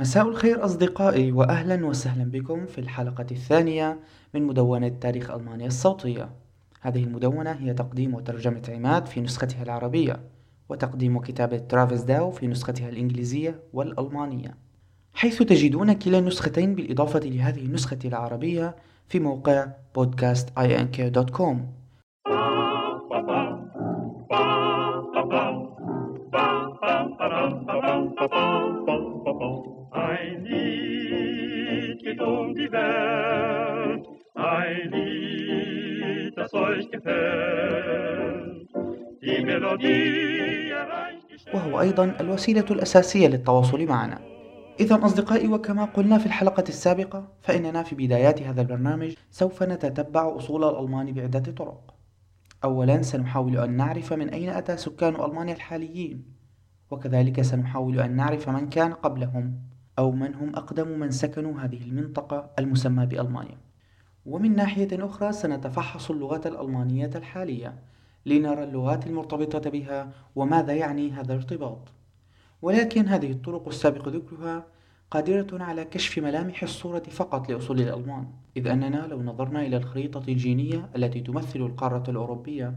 مساء الخير أصدقائي وأهلا وسهلا بكم في الحلقة الثانية من مدونة تاريخ ألمانيا الصوتية. هذه المدونة هي تقديم وترجمة عماد في نسختها العربية وتقديم كتابة ترافيس داو في نسختها الإنجليزية والألمانية، حيث تجدون كلا النسختين بالإضافة لهذه النسخة العربية في موقع podcastink.com. وهو أيضا الوسيلة الأساسية للتواصل معنا. إذن أصدقائي، وكما قلنا في الحلقة السابقة، فإننا في بدايات هذا البرنامج سوف نتتبع أصول الألمان بعدة طرق. أولا، سنحاول أن نعرف من أين أتى سكان ألمانيا الحاليين، وكذلك سنحاول أن نعرف من كان قبلهم أو من هم أقدم من سكنوا هذه المنطقة المسمى بألمانيا. ومن ناحية أخرى سنتفحص اللغة الألمانية الحالية لنرى اللغات المرتبطة بها وماذا يعني هذا الارتباط. ولكن هذه الطرق السابق ذكرها قادرة على كشف ملامح الصورة فقط لأصول الألمان، إذ أننا لو نظرنا إلى الخريطة الجينية التي تمثل القارة الأوروبية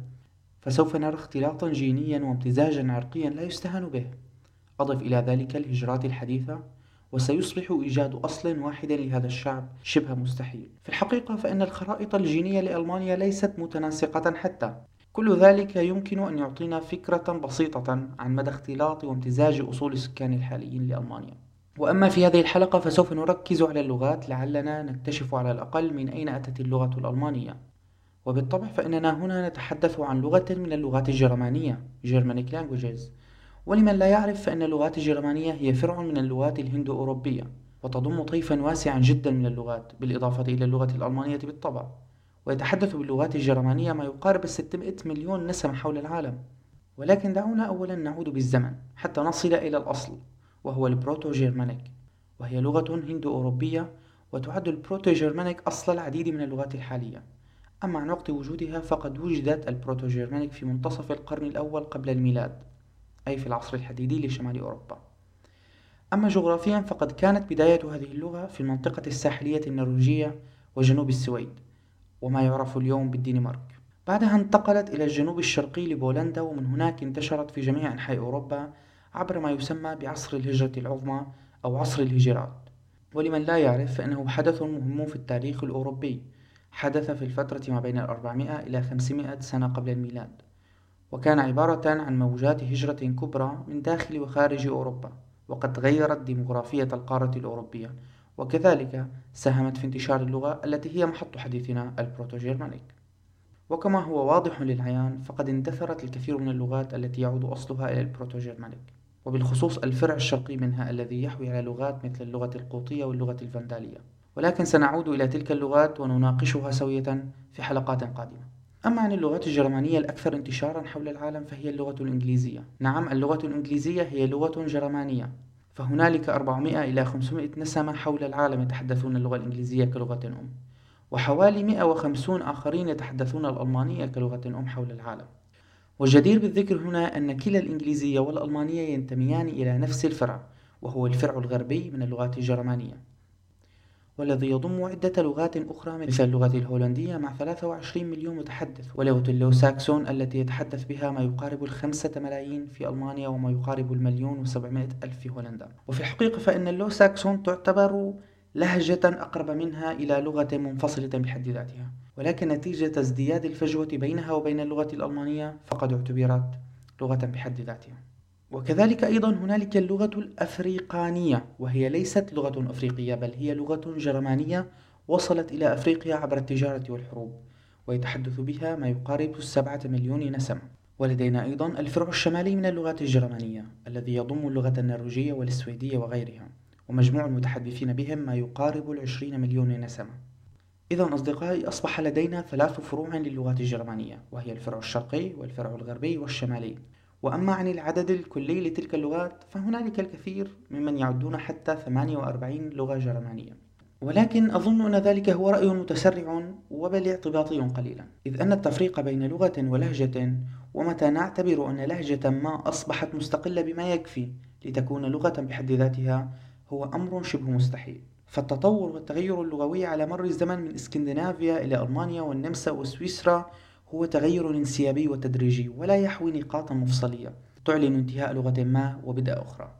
فسوف نرى اختلاطا جينيا وامتزاجا عرقيا لا يستهان به. أضف إلى ذلك الهجرات الحديثة، وسيصبح إيجاد أصل واحد لهذا الشعب شبه مستحيل. في الحقيقة فإن الخرائط الجينية لألمانيا ليست متناسقة حتى. كل ذلك يمكن أن يعطينا فكرة بسيطة عن مدى اختلاط وامتزاج أصول السكان الحاليين لألمانيا. وأما في هذه الحلقة فسوف نركز على اللغات، لعلنا نكتشف على الأقل من أين أتت اللغة الألمانية. وبالطبع فإننا هنا نتحدث عن لغة من اللغات الجرمانية Germanic Languages. ولمن لا يعرف فإن اللغات الجرمانية هي فرع من اللغات الهندو أوروبية، وتضم طيفا واسعا جدا من اللغات بالإضافة إلى اللغة الألمانية بالطبع. ويتحدث باللغات الجرمانية ما يقارب 600 مليون نسمة حول العالم. ولكن دعونا أولا نعود بالزمن حتى نصل إلى الأصل، وهو البروتو جيرمانيك، وهي لغة هندو أوروبية. وتعد البروتو جيرمانيك أصل العديد من اللغات الحالية. أما عن وقت وجودها فقد وجدت البروتو جيرمانيك في منتصف القرن الأول قبل الميلاد، أي في العصر الحديدي لشمال أوروبا. أما جغرافيا فقد كانت بداية هذه اللغة في المنطقة الساحلية النرويجية وجنوب السويد وما يعرف اليوم بالدنمارك. بعدها انتقلت إلى الجنوب الشرقي لبولندا، ومن هناك انتشرت في جميع أنحاء أوروبا عبر ما يسمى بعصر الهجرة العظمى أو عصر الهجرات. ولمن لا يعرف فإنه حدث مهم في التاريخ الأوروبي، حدث في الفترة ما بين 400 إلى 500 سنة قبل الميلاد، وكان عبارة عن موجات هجرة كبرى من داخل وخارج أوروبا، وقد غيرت ديموغرافية القارة الأوروبية، وكذلك ساهمت في انتشار اللغة التي هي محط حديثنا البروتو جيرمانيك. وكما هو واضح للعيان فقد اندثرت الكثير من اللغات التي يعود أصلها إلى البروتو جيرمانيك، وبالخصوص الفرع الشرقي منها الذي يحوي على لغات مثل اللغة القوطية واللغة الفندالية. ولكن سنعود إلى تلك اللغات ونناقشها سوية في حلقات قادمة. أما عن اللغات الجرمانية الأكثر انتشاراً حول العالم فهي اللغة الإنجليزية. نعم، اللغة الإنجليزية هي لغة جرمانية، فهنالك 400 إلى 500 نسمة حول العالم يتحدثون اللغة الإنجليزية كلغة أم، وحوالي 150 آخرين يتحدثون الألمانية كلغة أم حول العالم. والجدير بالذكر هنا أن كلا الإنجليزية والألمانية ينتميان إلى نفس الفرع، وهو الفرع الغربي من اللغات الجرمانية، والذي يضم عدة لغات أخرى مثل اللغة الهولندية مع 23 مليون متحدث، ولغة اللوساكسون التي يتحدث بها ما يقارب 5 ملايين في ألمانيا وما يقارب 1,700,000 في هولندا. وفي الحقيقة فإن اللوساكسون تعتبر لهجة أقرب منها إلى لغة منفصلة بحد ذاتها، ولكن نتيجة ازدياد الفجوة بينها وبين اللغة الألمانية فقد اعتبرت لغة بحد ذاتها. وكذلك أيضا هنالك اللغة الأفريقانية، وهي ليست لغة أفريقية بل هي لغة جرمانية وصلت إلى أفريقيا عبر التجارة والحروب، ويتحدث بها ما يقارب 7 مليون نسمة. ولدينا أيضا الفرع الشمالي من اللغات الجرمانية الذي يضم اللغة النرويجية والسويدية وغيرها، ومجموع المتحدثين بهم ما يقارب 20 مليون نسمة. إذن أصدقائي، أصبح لدينا 3 فروع للغات الجرمانية، وهي الفرع الشرقي والفرع الغربي والشمالي. وأما عن العدد الكلي لتلك اللغات فهنالك الكثير ممن يعدون حتى 48 لغة جرمانية، ولكن أظن أن ذلك هو رأي متسرع وبل اعتباطي قليلا، إذ أن التفريق بين لغة ولهجة ومتى نعتبر أن لهجة ما أصبحت مستقلة بما يكفي لتكون لغة بحد ذاتها هو أمر شبه مستحيل. فالتطور والتغير اللغوي على مر الزمن من إسكندنافيا إلى ألمانيا والنمسا وسويسرا هو تغير انسيابي وتدريجي، ولا يحوي نقاطا مفصلية تعلن انتهاء لغة ما وبدء أخرى.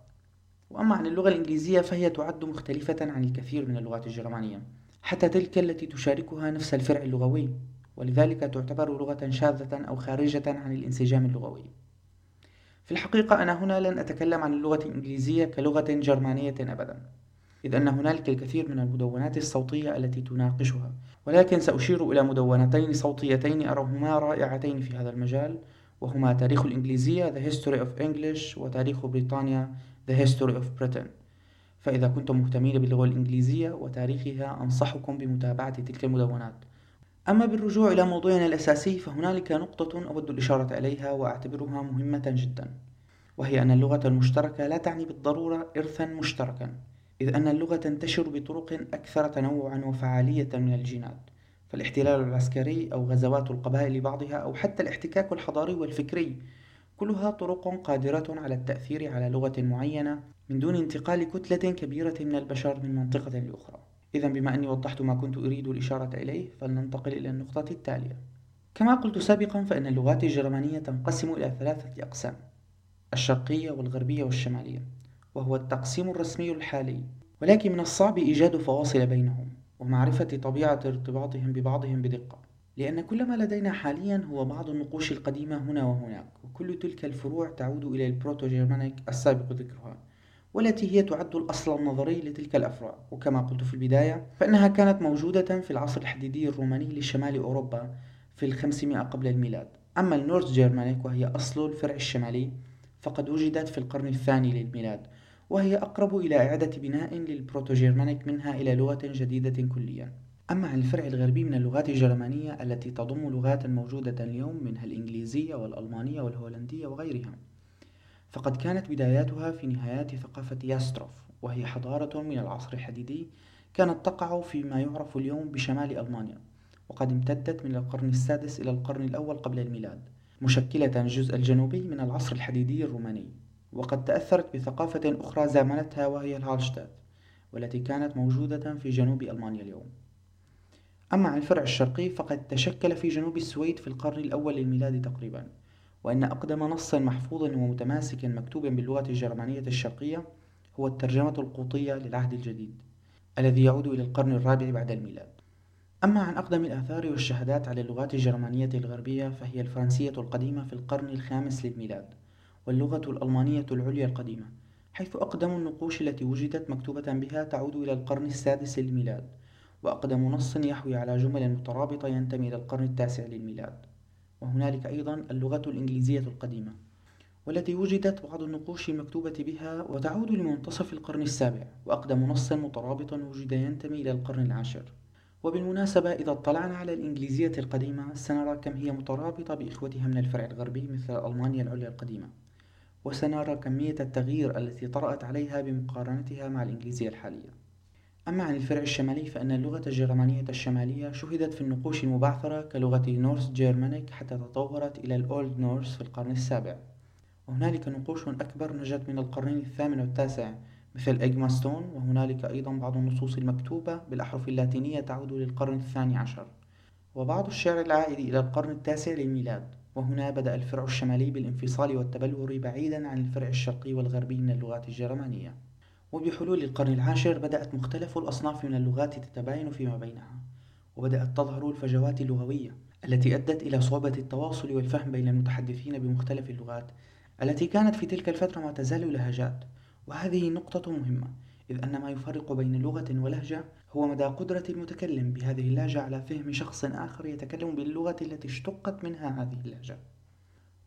وأما عن اللغة الإنجليزية فهي تعد مختلفة عن الكثير من اللغات الجرمانية، حتى تلك التي تشاركها نفس الفرع اللغوي، ولذلك تعتبر لغة شاذة أو خارجة عن الانسجام اللغوي. في الحقيقة أنا هنا لن أتكلم عن اللغة الإنجليزية كلغة جرمانية أبدا، إذ أن هنالك الكثير من المدونات الصوتية التي تناقشها، ولكن سأشير إلى مدونتين صوتيتين أراهما رائعتين في هذا المجال، وهما تاريخ الإنجليزية The History of English وتاريخ بريطانيا The History of Britain. فإذا كنتم مهتمين باللغة الإنجليزية وتاريخها أنصحكم بمتابعة تلك المدونات. أما بالرجوع إلى موضوعنا الأساسي فهنالك نقطة أود الإشارة إليها وأعتبرها مهمة جدا، وهي أن اللغة المشتركة لا تعني بالضرورة إرثا مشتركا، إذ أن اللغة تنتشر بطرق أكثر تنوعا وفعالية من الجينات، فالاحتلال العسكري أو غزوات القبائل بعضها أو حتى الاحتكاك الحضاري والفكري كلها طرق قادرة على التأثير على لغة معينة من دون انتقال كتلة كبيرة من البشر من منطقة لأخرى. إذن بما أني وضحت ما كنت أريد الإشارة إليه فلننتقل إلى النقطة التالية. كما قلت سابقا فإن اللغات الجرمانية تنقسم إلى 3 أقسام، الشرقية والغربية والشمالية، وهو التقسيم الرسمي الحالي، ولكن من الصعب إيجاد فواصل بينهم ومعرفة طبيعة ارتباطهم ببعضهم بدقة، لأن كل ما لدينا حاليا هو بعض النقوش القديمة هنا وهناك، وكل تلك الفروع تعود إلى البروتوجيرمانيك السابق ذكرها، والتي هي تعد الأصل النظري لتلك الأفرع. وكما قلت في البداية فإنها كانت موجودة في العصر الحديدي الروماني لشمال أوروبا في 500 قبل الميلاد. أما النورث جيرمانيك وهي أصل الفرع الشمالي فقد وجدت في القرن 2 للميلاد، وهي أقرب إلى إعادة بناء للبروتوجيرمانيك منها إلى لغة جديدة كليا. أما عن الفرع الغربي من اللغات الجرمانية التي تضم لغات موجودة اليوم منها الإنجليزية والألمانية والهولندية وغيرها، فقد كانت بداياتها في نهايات ثقافة ياستروف، وهي حضارة من العصر الحديدي كانت تقع فيما يعرف اليوم بشمال ألمانيا، وقد امتدت من القرن 6 إلى القرن 1 قبل الميلاد، مشكلة الجزء الجنوبي من العصر الحديدي الروماني. وقد تأثرت بثقافة أخرى زامنتها وهي الهالشتات، والتي كانت موجودة في جنوب ألمانيا اليوم. أما عن الفرع الشرقي فقد تشكل في جنوب السويد في القرن 1 للميلاد تقريبا، وأن أقدم نص محفوظ ومتماسك مكتوب باللغة الجرمانية الشرقية هو الترجمة القوطية للعهد الجديد الذي يعود إلى القرن 4 بعد الميلاد. أما عن أقدم الآثار والشهادات على اللغات الجرمانية الغربية فهي الفرنسية القديمة في القرن 5 للميلاد، واللغة الألمانية العليا القديمة، حيث أقدم النقوش التي وجدت مكتوبة بها تعود إلى القرن 6 للميلاد، وأقدم نص يحوي على جمل مترابطة ينتمي إلى القرن 9 للميلاد. وهنالك أيضا اللغة الإنجليزية القديمة، والتي وجدت بعض النقوش المكتوبة بها وتعود لمنتصف القرن 7، وأقدم نص مترابط وجد ينتمي إلى القرن 10. وبالمناسبة إذا اطلعنا على الإنجليزية القديمة سنرى كم هي مترابطة بإخوتها من الفرع الغربي مثل ألمانيا العليا القديمة، وسنرى كمية التغيير التي طرأت عليها بمقارنتها مع الإنجليزية الحالية. أما عن الفرع الشمالي فإن اللغة الجرمانية الشمالية شهدت في النقوش المبعثرة كلغة نورث جيرمانيك حتى تطورت إلى الأولد نورس في القرن 7، وهنالك نقوش أكبر نجت من القرنين 8 و9 مثل إجماستون، وهنالك أيضا بعض النصوص المكتوبة بالأحرف اللاتينية تعود للقرن 12 وبعض الشعر العائد إلى القرن 9 للميلاد. وهنا بدأ الفرع الشمالي بالانفصال والتبلور بعيدا عن الفرع الشرقي والغربي من اللغات الجرمانية، وبحلول القرن 10 بدأت مختلف الأصناف من اللغات تتباين فيما بينها، وبدأت تظهر الفجوات اللغوية التي أدت إلى صعوبة التواصل والفهم بين المتحدثين بمختلف اللغات التي كانت في تلك الفترة ما تزال لهجات. وهذه نقطة مهمة، إذ أن ما يفرق بين لغة ولهجة هو مدى قدرة المتكلم بهذه اللهجة على فهم شخص آخر يتكلم باللغة التي اشتقت منها هذه اللهجة.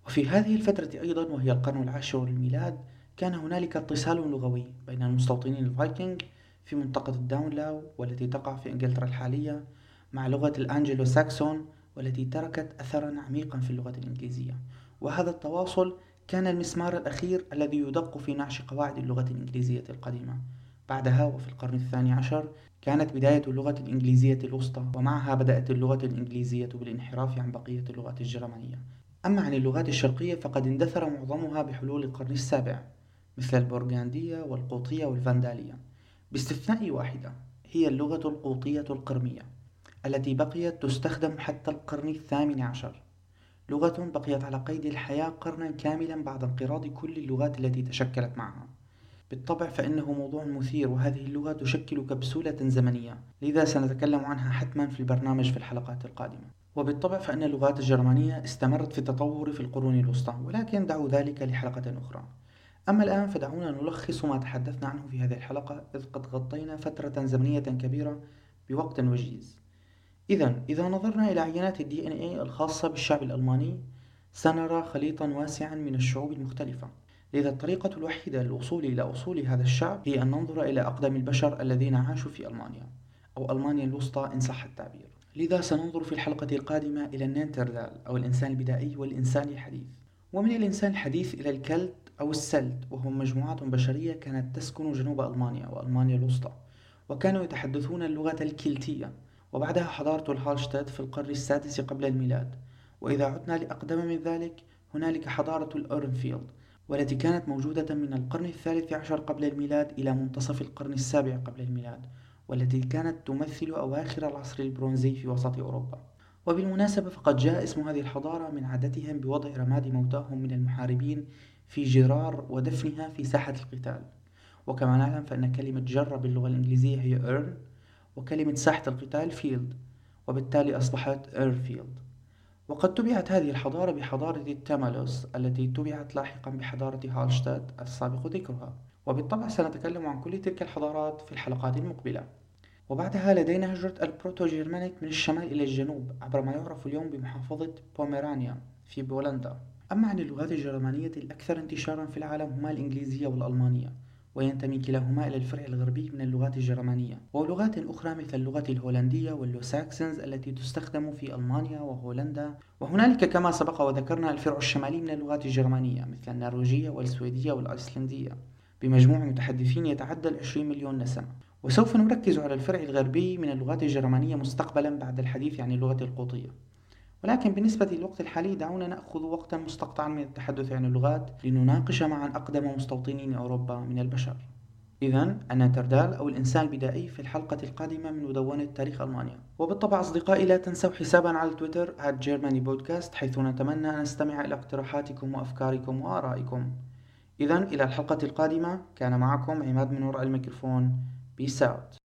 وفي هذه الفترة أيضا وهي القرن العاشر للميلاد كان هنالك اتصال لغوي بين المستوطنين الفايكنج في منطقة الداونلاو والتي تقع في إنجلترا الحالية مع لغة الأنجلو ساكسون والتي تركت أثرا عميقا في اللغة الإنجليزية. وهذا التواصل كان المسمار الأخير الذي يدق في نعش قواعد اللغة الإنجليزية القديمة. بعدها وفي القرن الثاني عشر كانت بداية اللغة الإنجليزية الوسطى، ومعها بدأت اللغة الإنجليزية بالانحراف عن بقية اللغات الجرمانية. أما عن اللغات الشرقية فقد اندثر معظمها بحلول القرن السابع مثل البورغندية والقوطية والفندالية باستثناء واحدة هي اللغة القوطية القرمية التي بقيت تستخدم حتى القرن الثامن عشر، لغة بقيت على قيد الحياة قرنا كاملا بعد انقراض كل اللغات التي تشكلت معها. بالطبع فإنه موضوع مثير وهذه اللغة تشكل كبسولة زمنية، لذا سنتكلم عنها حتما في البرنامج في الحلقات القادمة. وبالطبع فإن اللغات الجرمانية استمرت في التطور في القرون الوسطى، ولكن دعوا ذلك لحلقة أخرى. أما الآن فدعونا نلخص ما تحدثنا عنه في هذه الحلقة، إذ قد غطينا فترة زمنية كبيرة بوقت وجيز. إذا نظرنا إلى عينات الDNA الخاصة بالشعب الألماني سنرى خليطا واسعا من الشعوب المختلفة، لذا الطريقة الوحيدة للوصول إلى أصول هذا الشعب هي أن ننظر إلى أقدم البشر الذين عاشوا في ألمانيا أو ألمانيا الوسطى إن صح التعبير. لذا سننظر في الحلقة القادمة إلى النياندرتال أو الإنسان البدائي والإنسان الحديث، ومن الإنسان الحديث إلى الكلت أو السلت، وهم مجموعات بشرية كانت تسكن جنوب ألمانيا وألمانيا الوسطى وكانوا يتحدثون اللغة الكلتية. وبعدها حضارة الهالشتاد في القرن السادس قبل الميلاد، وإذا عدنا لأقدم من ذلك هنالك حضارة الأورنفيلد والتي كانت موجودة من القرن الثالث عشر قبل الميلاد إلى منتصف القرن السابع قبل الميلاد، والتي كانت تمثل أواخر العصر البرونزي في وسط أوروبا. وبالمناسبة فقد جاء اسم هذه الحضارة من عادتهم بوضع رماد موتاهم من المحاربين في جرار ودفنها في ساحة القتال. وكما نعلم فإن كلمة جرة باللغة الإنجليزية هي إيرن وكلمة ساحة القتال فيلد، وبالتالي أصبحت إيرفيلد. وقد تبعت هذه الحضارة بحضارة التامالوس التي تبعت لاحقا بحضارة هالشتات السابق ذكرها، وبالطبع سنتكلم عن كل تلك الحضارات في الحلقات المقبلة. وبعدها لدينا هجرة البروتو جيرمانيك من الشمال إلى الجنوب عبر ما يعرف اليوم بمحافظة بوميرانيا في بولندا. أما عن اللغات الجرمانية الأكثر انتشارا في العالم هما الإنجليزية والألمانية، وينتمي كلاهما إلى الفرع الغربي من اللغات الجرمانية، ولغات أخرى مثل اللغة الهولندية واللوساكسنز التي تستخدم في ألمانيا وهولندا. وهنالك كما سبق وذكرنا الفرع الشمالي من اللغات الجرمانية مثل النرويجية والسويدية والأيسلندية بمجموع متحدثين يتعدى 20 مليون نسمة. وسوف نركز على الفرع الغربي من اللغات الجرمانية مستقبلا بعد الحديث عن اللغة القوطية، ولكن بالنسبة للوقت الحالي دعونا نأخذ وقتا مستقطعا من التحدث عن اللغات لنناقش معا أقدم مستوطنين أوروبا من البشر. إذن النياندرتال أو الإنسان البدائي في الحلقة القادمة من مدونة تاريخ ألمانيا. وبالطبع أصدقائي لا تنسوا حسابا على تويتر @GermanyPodcast حيث نتمنى أن نستمع إلى اقتراحاتكم وأفكاركم وآرائكم. إذن إلى الحلقة القادمة، كان معكم عماد من وراء الميكروفون. Peace out.